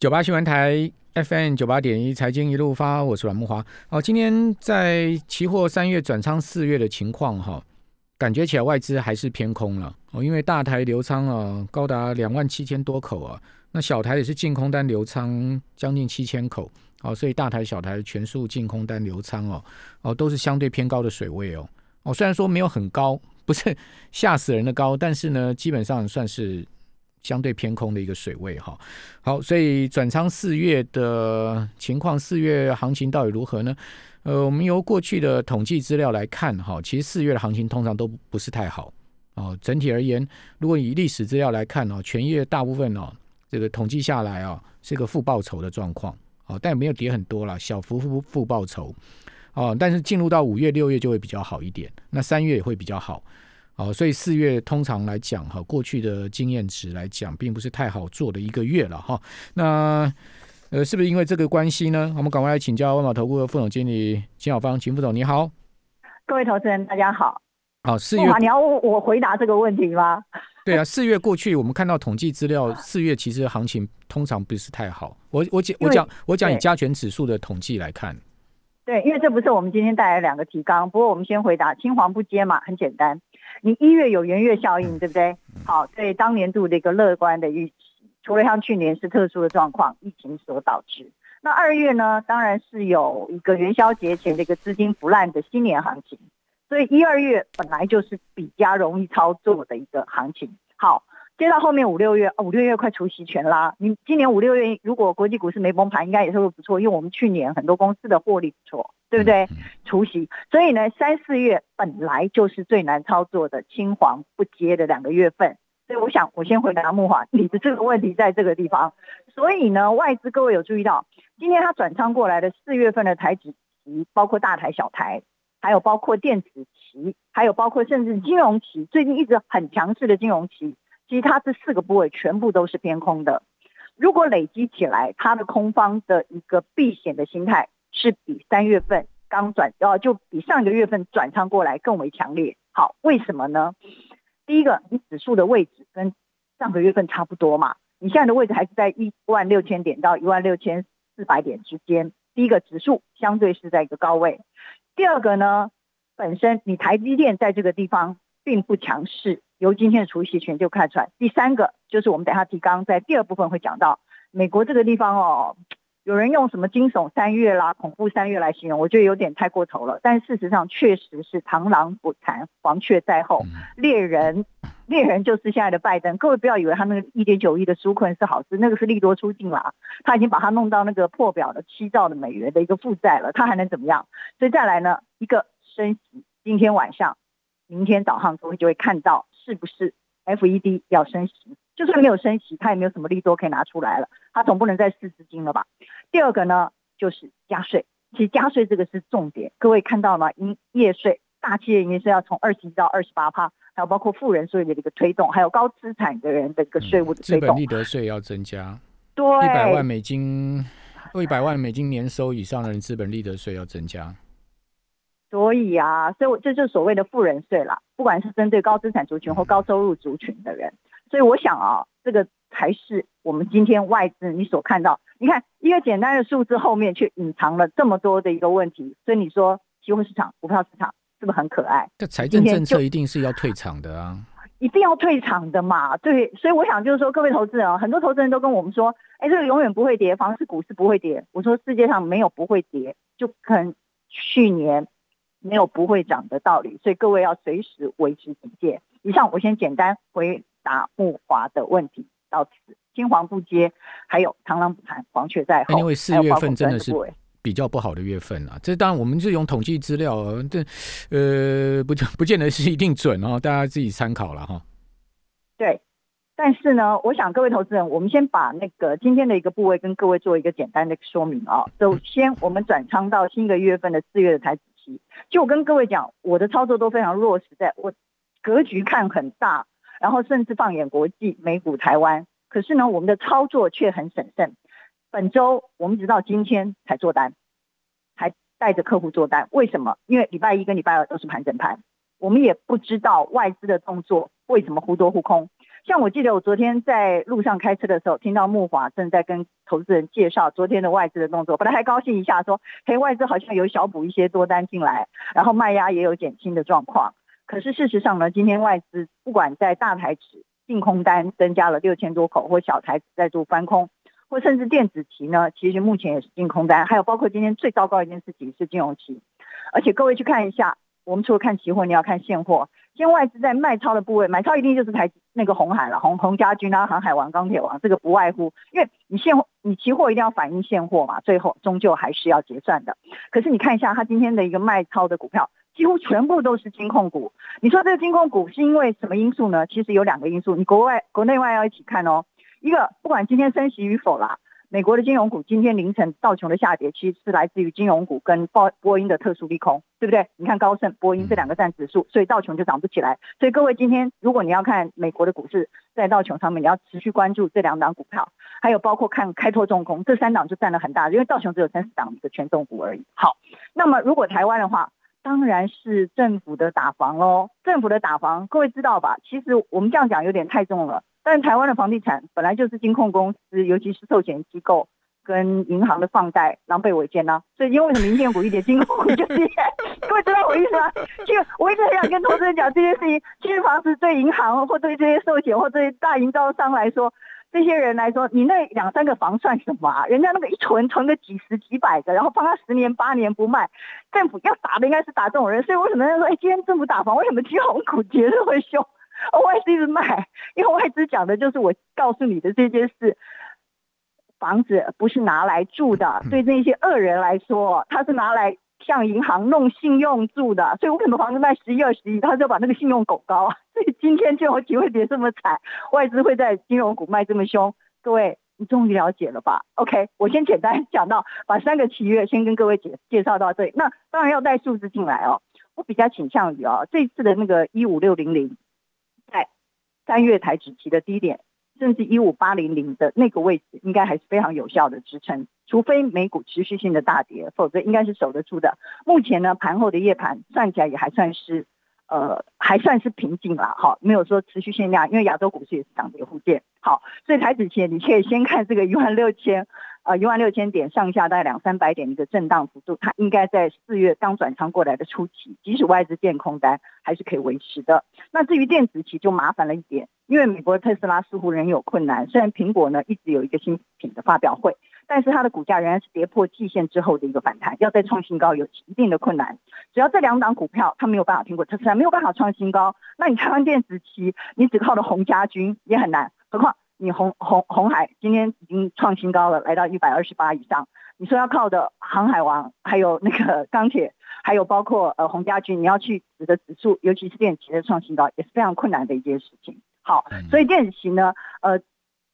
98新闻台 FM98.1 财经一路发，我是阮慕骅。今天在期货3月转仓4月的情况感觉起来外资还是偏空了因为大台流仓高达27000多口那小台也是净空单流仓将近7000口所以大台小台全数净空单流仓都是相对偏高的水位虽然说没有很高，不是吓死人的高，但是呢基本上算是相对偏空的一个水位好，所以转仓4月的情况，4月行情到底如何呢？我们由过去的统计资料来看其实4月的行情通常都不是太好整体而言，如果以历史资料来看全月大部分这个统计下来是个负报酬的状况但没有跌很多啦，小幅负报酬但是进入到5月、6月就会比较好一点，那3月也会比较好所以4月通常来讲过去的经验值来讲并不是太好做的一个月了那是不是因为这个关系呢？我们赶快来请教万宝投顾的副总经理秦晓芳。秦副总你好。各位投资人大家好。4月你要我回答这个问题吗？对啊，4月过去我们看到统计资料，4月其实行情通常不是太好。我讲以加权指数的统计来看。对，因为这不是我们今天带来2个提纲，不过我们先回答青黄不接嘛，很简单。你1月有元月效应，对不对？好，对当年度的一个乐观的预期，除了像去年是特殊的状况，疫情所导致。那2月呢，当然是有一个元宵节前的一个资金腐烂的新年行情，所以1、2月本来就是比较容易操作的一个行情。好，接到后面5、6月，5、6月快除息权啦。你今年5、6月如果国际股市没崩盘，应该也是会不错，因为我们去年很多公司的获利不错。对不对？除息，所以呢，3、4月本来就是最难操作的青黄不接的2个月份，所以我想我先回答慕骅你的这个问题在这个地方。所以呢，外资各位有注意到，今天他转仓过来的4月份的台指期，包括大台、小台，还有包括电子期，还有包括甚至金融期，最近一直很强势的金融期，其实它这4个部位全部都是偏空的。如果累积起来，它的空方的一个避险的心态，是比3月份就比上个月份转仓过来更为强烈。好，为什么呢？第一个，你指数的位置跟上个月份差不多嘛，你现在的位置还是在16000点到16400点之间。第一个，指数相对是在一个高位。第二个呢，本身你台积电在这个地方并不强势，由今天的除息权就看出来。第三个就是我们等一下提纲在第2部分会讲到，美国这个地方有人用什么惊悚3月啦、恐怖3月来形容，我觉得有点太过头了。但事实上确实是螳螂捕蝉，黄雀在后。猎人就是现在的拜登。各位不要以为他那个1.9亿的纾困是好事，那个是利多出尽啦，他已经把它弄到那个破表的7兆的美元的一个负债了，他还能怎么样？所以再来呢，一个升息，今天晚上、明天早上各位就会看到是不是 FED 要升息。就算没有升息，他也没有什么利多可以拿出来了，他总不能再试资金了吧。第2个呢，就是加税。其实加税这个是重点，各位看到吗？营业税，大企业营业税要从21% 到 28%， 还有包括富人税的一个推动，还有高资产的人的一个税务的推动。资本利得税要增加，对，100万美金年收以上的人资本利得税要增加。所以这就是所谓的富人税啦，不管是针对高资产族群或高收入族群的人。所以我想这个才是我们今天外资你所看到，你看一个简单的数字后面却隐藏了这么多的一个问题。所以你说期货市场、股票市场是不是很可爱？这财政政策一定是要退场的啊，一定要退场的嘛。对，所以我想就是说，各位投资人很多投资人都跟我们说，这个永远不会跌，房市股市不会跌。我说世界上没有不会跌，就可能去年没有不会涨的道理，所以各位要随时维持警戒。以上我先简单回答慕骅的问题到此。青黄不接，还有螳螂捕蝉，黄雀在后。因为4月份真的是比较不好的月份啊，这当然我们是用统计资料不见得是一定准大家自己参考了对。但是呢，我想各位投资人，我们先把那个今天的一个部位跟各位做一个简单的说明首先我们转仓到新一个月份的4月的台指期，就我跟各位讲，我的操作都非常弱势，在我格局看很大，然后甚至放眼国际、美股、台湾，可是呢，我们的操作却很审慎。本周我们直到今天才做单，还带着客户做单。为什么？因为礼拜1跟礼拜2都是盘整盘，我们也不知道外资的动作为什么忽多忽空。像我记得我昨天在路上开车的时候，听到慕骅正在跟投资人介绍昨天的外资的动作，本来还高兴一下说，嘿，外资好像有小补一些多单进来，然后卖压也有减轻的状况。可是事实上呢，今天外资不管在大台指净空单增加了6000多口，或小台指在做翻空，或甚至电子期呢，其实目前也是净空单。还有包括今天最糟糕一件事情是金融期，而且各位去看一下，我们除了看期货，你要看现货。今天外资在卖超的部位，买超一定就是台那个红海了，红家军啊、航海王、钢铁王，这个不外乎，因为你现货、你期货一定要反映现货嘛，最后终究还是要结算的。可是你看一下他今天的一个卖超的股票，几乎全部都是金控股。你说这个金控股是因为什么因素呢？其实有两个因素，你国内外要一起看哦。一个，不管今天升息与否啦，美国的金融股今天凌晨道琼的下跌，其实是来自于金融股跟波音的特殊利空，对不对？你看高盛、波音这两个占指数，所以道琼就涨不起来。所以各位今天如果你要看美国的股市，在道琼上面你要持续关注这两档股票，还有包括看开拓重工，这三档就占了很大，因为道琼只有30档的权重股而已。好，那么如果台湾的话，当然是政府的打房咯，政府的打房各位知道吧？其实我们这样讲有点太重了，但台湾的房地产本来就是金控公司，尤其是寿险机构跟银行的放贷狼狈为奸啊，所以因为什么银建股一点，金控股就跌，各位知道我意思吗？其实我一直很想跟投资人讲这件事情，其实房子对银行或对这些寿险或对大营造商来说，这些人来说，你那2-3个房算什么啊？人家那个一囤个几十几百个，然后放他10年8年不卖，政府要打的应该是打这种人。所以为什么人家说，哎，今天政府打房，为什么金融股节日会凶？外资一直卖，因为外资讲的就是我告诉你的这件事，房子不是拿来住的，对那些恶人来说，他是拿来向银行弄信用住的，所以为什么房子卖11、20亿，他就把那个信用拱高啊，所以今天金融期会跌这么惨，外资会在金融股卖这么凶。各位，你终于了解了吧 ？OK， 我先简单讲到，把3个契约先跟各位介绍到这里。那当然要带数字进来哦，我比较倾向于哦，这一次的那个15600。3月台指期的低点，甚至15800的那个位置，应该还是非常有效的支撑，除非美股持续性的大跌，否则应该是守得住的。目前呢，盘后的夜盘算起来也还算是平静啦，好，没有说持续限量，因为亚洲股市也是涨跌互见。好，所以台指期你可以先看这个16000点上下，大概200-300点一个震荡幅度，它应该在4月刚转仓过来的初期，即使外资建空单还是可以维持的。那至于电子期就麻烦了一点，因为美国特斯拉似乎仍有困难，虽然苹果呢一直有一个新品的发表会，但是它的股价仍然是跌破季线之后的一个反弹，要再创新高有一定的困难。只要这2档股票它没有办法，苹果特斯拉没有办法创新高，那你台湾电子期你只靠的红家军也很难，何况你红海今天已经创新高了，来到128以上，你说要靠的航海王还有那个钢铁，还有包括红家军，你要去指的指数，尤其是电子期的创新高也是非常困难的一件事情。好，所以电子期呢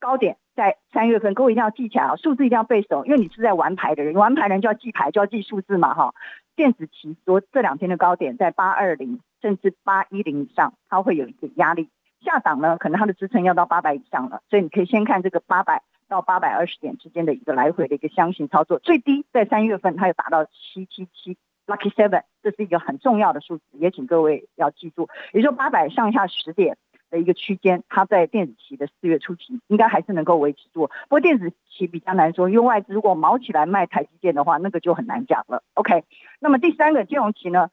高点在3月份，各位一定要记起来啊，数字一定要背熟，因为你是在玩牌的人，玩牌人就要记牌，就要记数字嘛哈。电子期这2天的高点在820甚至810以上，它会有一个压力。下档呢，可能它的支撑要到800以上了，所以你可以先看这个800到820点之间的一个来回的一个箱型操作。最低在3月份它有达到777 Lucky 7， 这是一个很重要的数字，也请各位要记住，也就是800上下10点。的一个区间，它在电子期的4月初期应该还是能够维持住，不过电子期比较难说，因为外资如果毛起来卖台积电的话，那个就很难讲了。 OK， 那么第3个金融期呢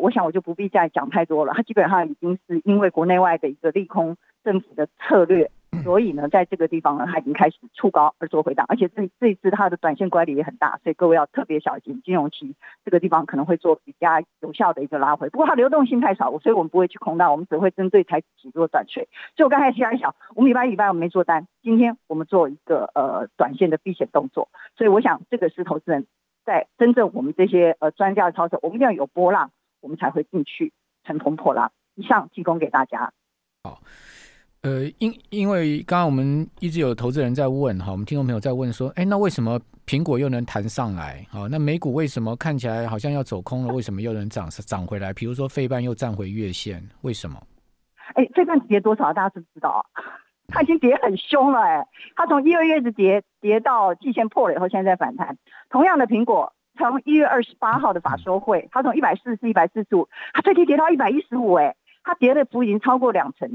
我想我就不必再讲太多了，它基本上已经是因为国内外的一个利空政府的策略，所以呢在这个地方呢它已经开始触高而做回档，而且这一次它的短线乖离也很大，所以各位要特别小心，金融期这个地方可能会做比较有效的一个拉回，不过它流动性太少，所以我们不会去空到，我们只会针对台指期做短水。所以我刚才想我们礼拜我们没做单，今天我们做一个短线的避险动作，所以我想这个是投资人在真正我们这些专家的操作，我们一定要有波浪我们才会进去乘风破浪。以上提供给大家。好，因为刚刚我们一直有投资人在问，我们听众朋友在问说，那为什么苹果又能弹上来？那美股为什么看起来好像要走空了，为什么又能涨回来？比如说费半又站回月线，为什么？费半跌多少大家是不知道，它已经跌很凶了，它从1、2月一直跌到季线破了以后，现在在反弹。同样的，苹果从1月28号的法说会，它从144、145，它最低跌到115，它跌的幅已经超过2成。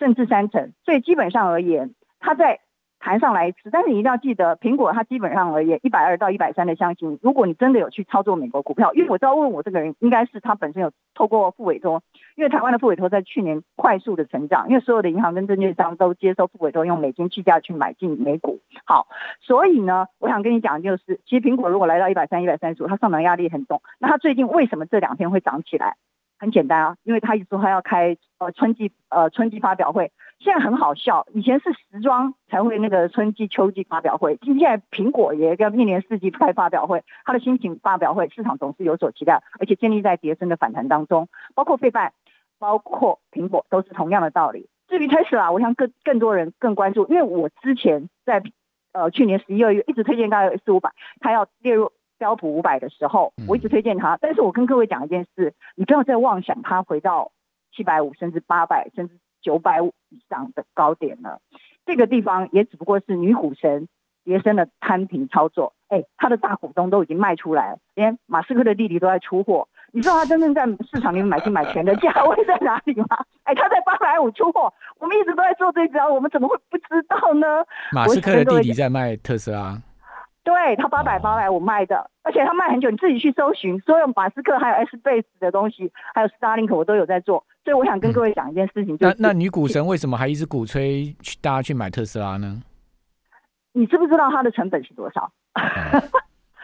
甚至3成。所以基本上而言它在弹上来一次，但是你一定要记得，苹果它基本上而言120到130的箱型，如果你真的有去操作美国股票，因为我知道问我这个人应该是他本身有透过副委托，因为台湾的副委托在去年快速的成长，因为所有的银行跟证券商都接收副委托用美金计价去买进美股。好，所以呢我想跟你讲就是其实苹果如果来到130 135，它上涨压力很重。那它最近为什么这2天会涨起来？很简单啊，因为他一直说他要开春季发表会，现在很好笑，以前是时装才会那个春季秋季发表会，现在苹果也要一年四季开发表会，他的新品发表会市场总是有所期待，而且建立在跌升的反弹当中，包括费半，包括苹果都是同样的道理。至于 Tesla， 我想更多人更关注，因为我之前在去年11、2月一直推荐大概400、500，他要列入标普500的时候，我一直推荐它，但是我跟各位讲一件事，你不要再妄想它回到750甚至800甚至950以上的高点了。这个地方也只不过是女股神跌升的摊平操作，他的大股东都已经卖出来了，连马斯克的弟弟都在出货。你知道他真正在市场里面买进买权的价位在哪里吗？他在850出货，我们一直都在做这招，我们怎么会不知道呢？马斯克的弟弟在卖特斯拉，对，他800我卖的，而且他卖很久，你自己去搜寻所有马斯克还有 Space 的东西，还有 Starlink 我都有在做。所以我想跟各位讲一件事情，就是那女股神为什么还一直鼓吹大家去买特斯拉呢？你知不知道它的成本是多少？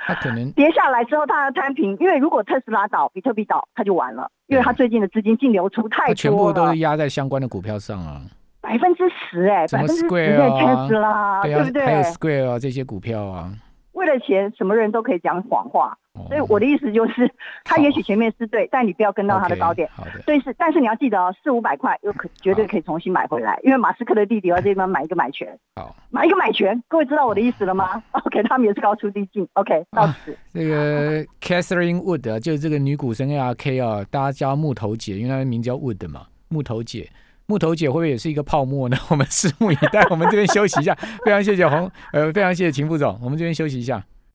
它可能跌下来之后它要摊平，因为如果特斯拉倒比特币倒它就完了，因为它最近的资金净流出太多了，全部都是压在相关的股票上啊，10%什么 Square 啊，特斯拉对不对？还有 Square 啊这些股票啊，为了钱什么人都可以讲谎话，所以我的意思就是他也许前面是对，但你不要跟到他的高点。 okay， 所以是，但是你要记得哦，400-500又绝对可以重新买回来，因为马斯克的弟弟要这边买一个买权，买一个买权，各位知道我的意思了吗？ OK， 他们也是高出低进。 OK， 到此这个 Catherine Wood， 就是这个女股神 ARK 啊，大家叫木头姐，因为她的名叫 Wood 嘛，木头姐会不会也是一个泡沫呢？我们拭目以待。我们这边休息一下，非常谢谢秦副总，我们这边休息一下。